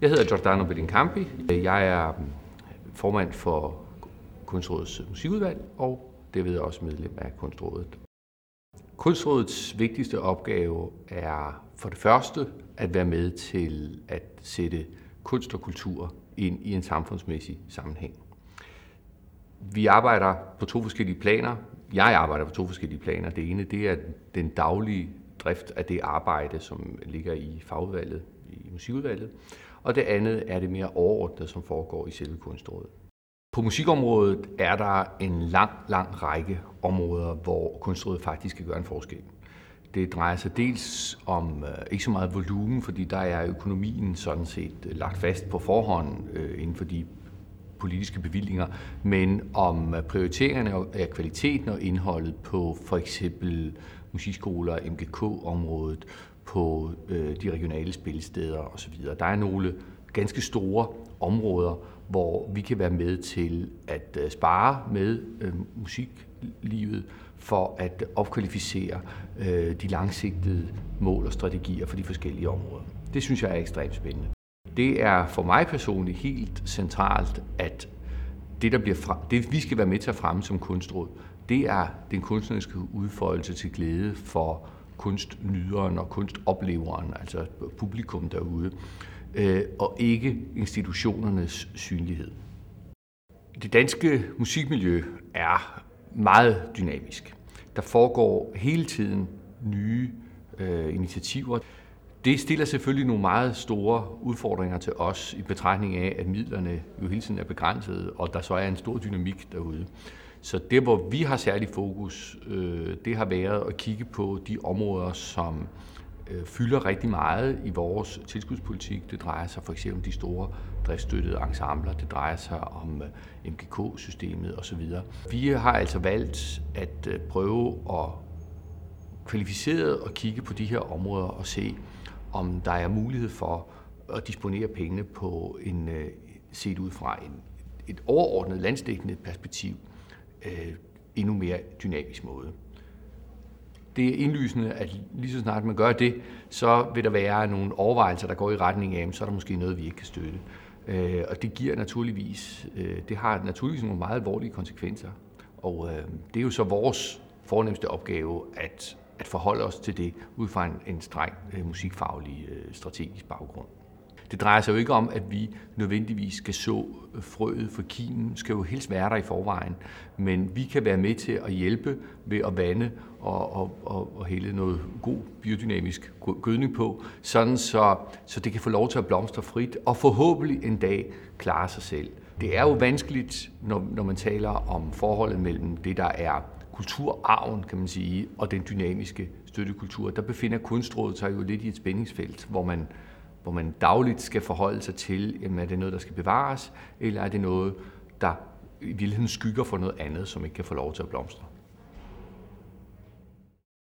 Jeg hedder Giordano Bellincampi. Jeg er formand for Kunstrådets Musikudvalg, og derved også medlem af Kunstrådet. Kunstrådets vigtigste opgave er for det første at være med til at sætte kunst og kultur ind i en samfundsmæssig sammenhæng. Vi arbejder på to forskellige planer. Jeg arbejder på to forskellige planer. Det ene, det er den daglige drift af det arbejde, som ligger i fagudvalget, i musikudvalget. Og det andet er det mere overordnet, som foregår i selve Kunstrådet. På musikområdet er der en lang række områder, hvor Kunstrådet faktisk kan gøre en forskel. Det drejer sig dels om ikke så meget volumen, fordi der er økonomien sådan set lagt fast på forhånd inden for de politiske bevillinger, men om prioriteringerne af kvaliteten og indholdet på for eksempel musikskoler, MGK-området, på de regionale spillesteder osv. Der er nogle ganske store områder, hvor vi kan være med til at spare med musiklivet for at opkvalificere de langsigtede mål og strategier for de forskellige områder. Det synes jeg er ekstremt spændende. Det er for mig personligt helt centralt, at det vi skal være med til at fremme som kunstråd, det er den kunstneriske udfoldelse til glæde for kunstnyderen og kunstopleveren, altså publikum derude, og ikke institutionernes synlighed. Det danske musikmiljø er meget dynamisk. Der foregår hele tiden nye initiativer. Det stiller selvfølgelig nogle meget store udfordringer til os i betragtning af, at midlerne jo hele tiden er begrænsede, og der så er en stor dynamik derude. Så det, hvor vi har særlig fokus, det har været at kigge på de områder, som fylder rigtig meget i vores tilskudspolitik. Det drejer sig for eksempel de store driftsstøttede ensembler, det drejer sig om MGK-systemet osv. Vi har altså valgt at prøve at kvalificeret og kigge på de her områder og se, om der er mulighed for at disponere pengene på en set ud fra et overordnet landsdækkende perspektiv endnu mere dynamisk måde. Det er indlysende, at lige så snart man gør det, så vil der være nogle overvejelser, der går i retning af, så er der måske noget, vi ikke kan støtte. Og det giver naturligvis, det har naturligvis nogle meget alvorlige konsekvenser. Og det er jo så vores fornemmeste opgave at forholde os til det ud fra en streng musikfaglig strategisk baggrund. Det drejer sig jo ikke om, at vi nødvendigvis skal så frøet, for kimen skal jo helst være der i forvejen, men vi kan være med til at hjælpe ved at vande og hælde noget god biodynamisk gødning på, sådan så det kan få lov til at blomstre frit og forhåbentlig en dag klare sig selv. Det er jo vanskeligt, når man taler om forholdet mellem det, der er kulturarven, kan man sige, og den dynamiske støttekultur. Der befinder Kunstrådet sig jo lidt i et spændingsfelt, hvor man dagligt skal forholde sig til, jamen, er det noget, der skal bevares, eller er det noget, der i virkeligheden skygger for noget andet, som ikke kan få lov til at blomstre.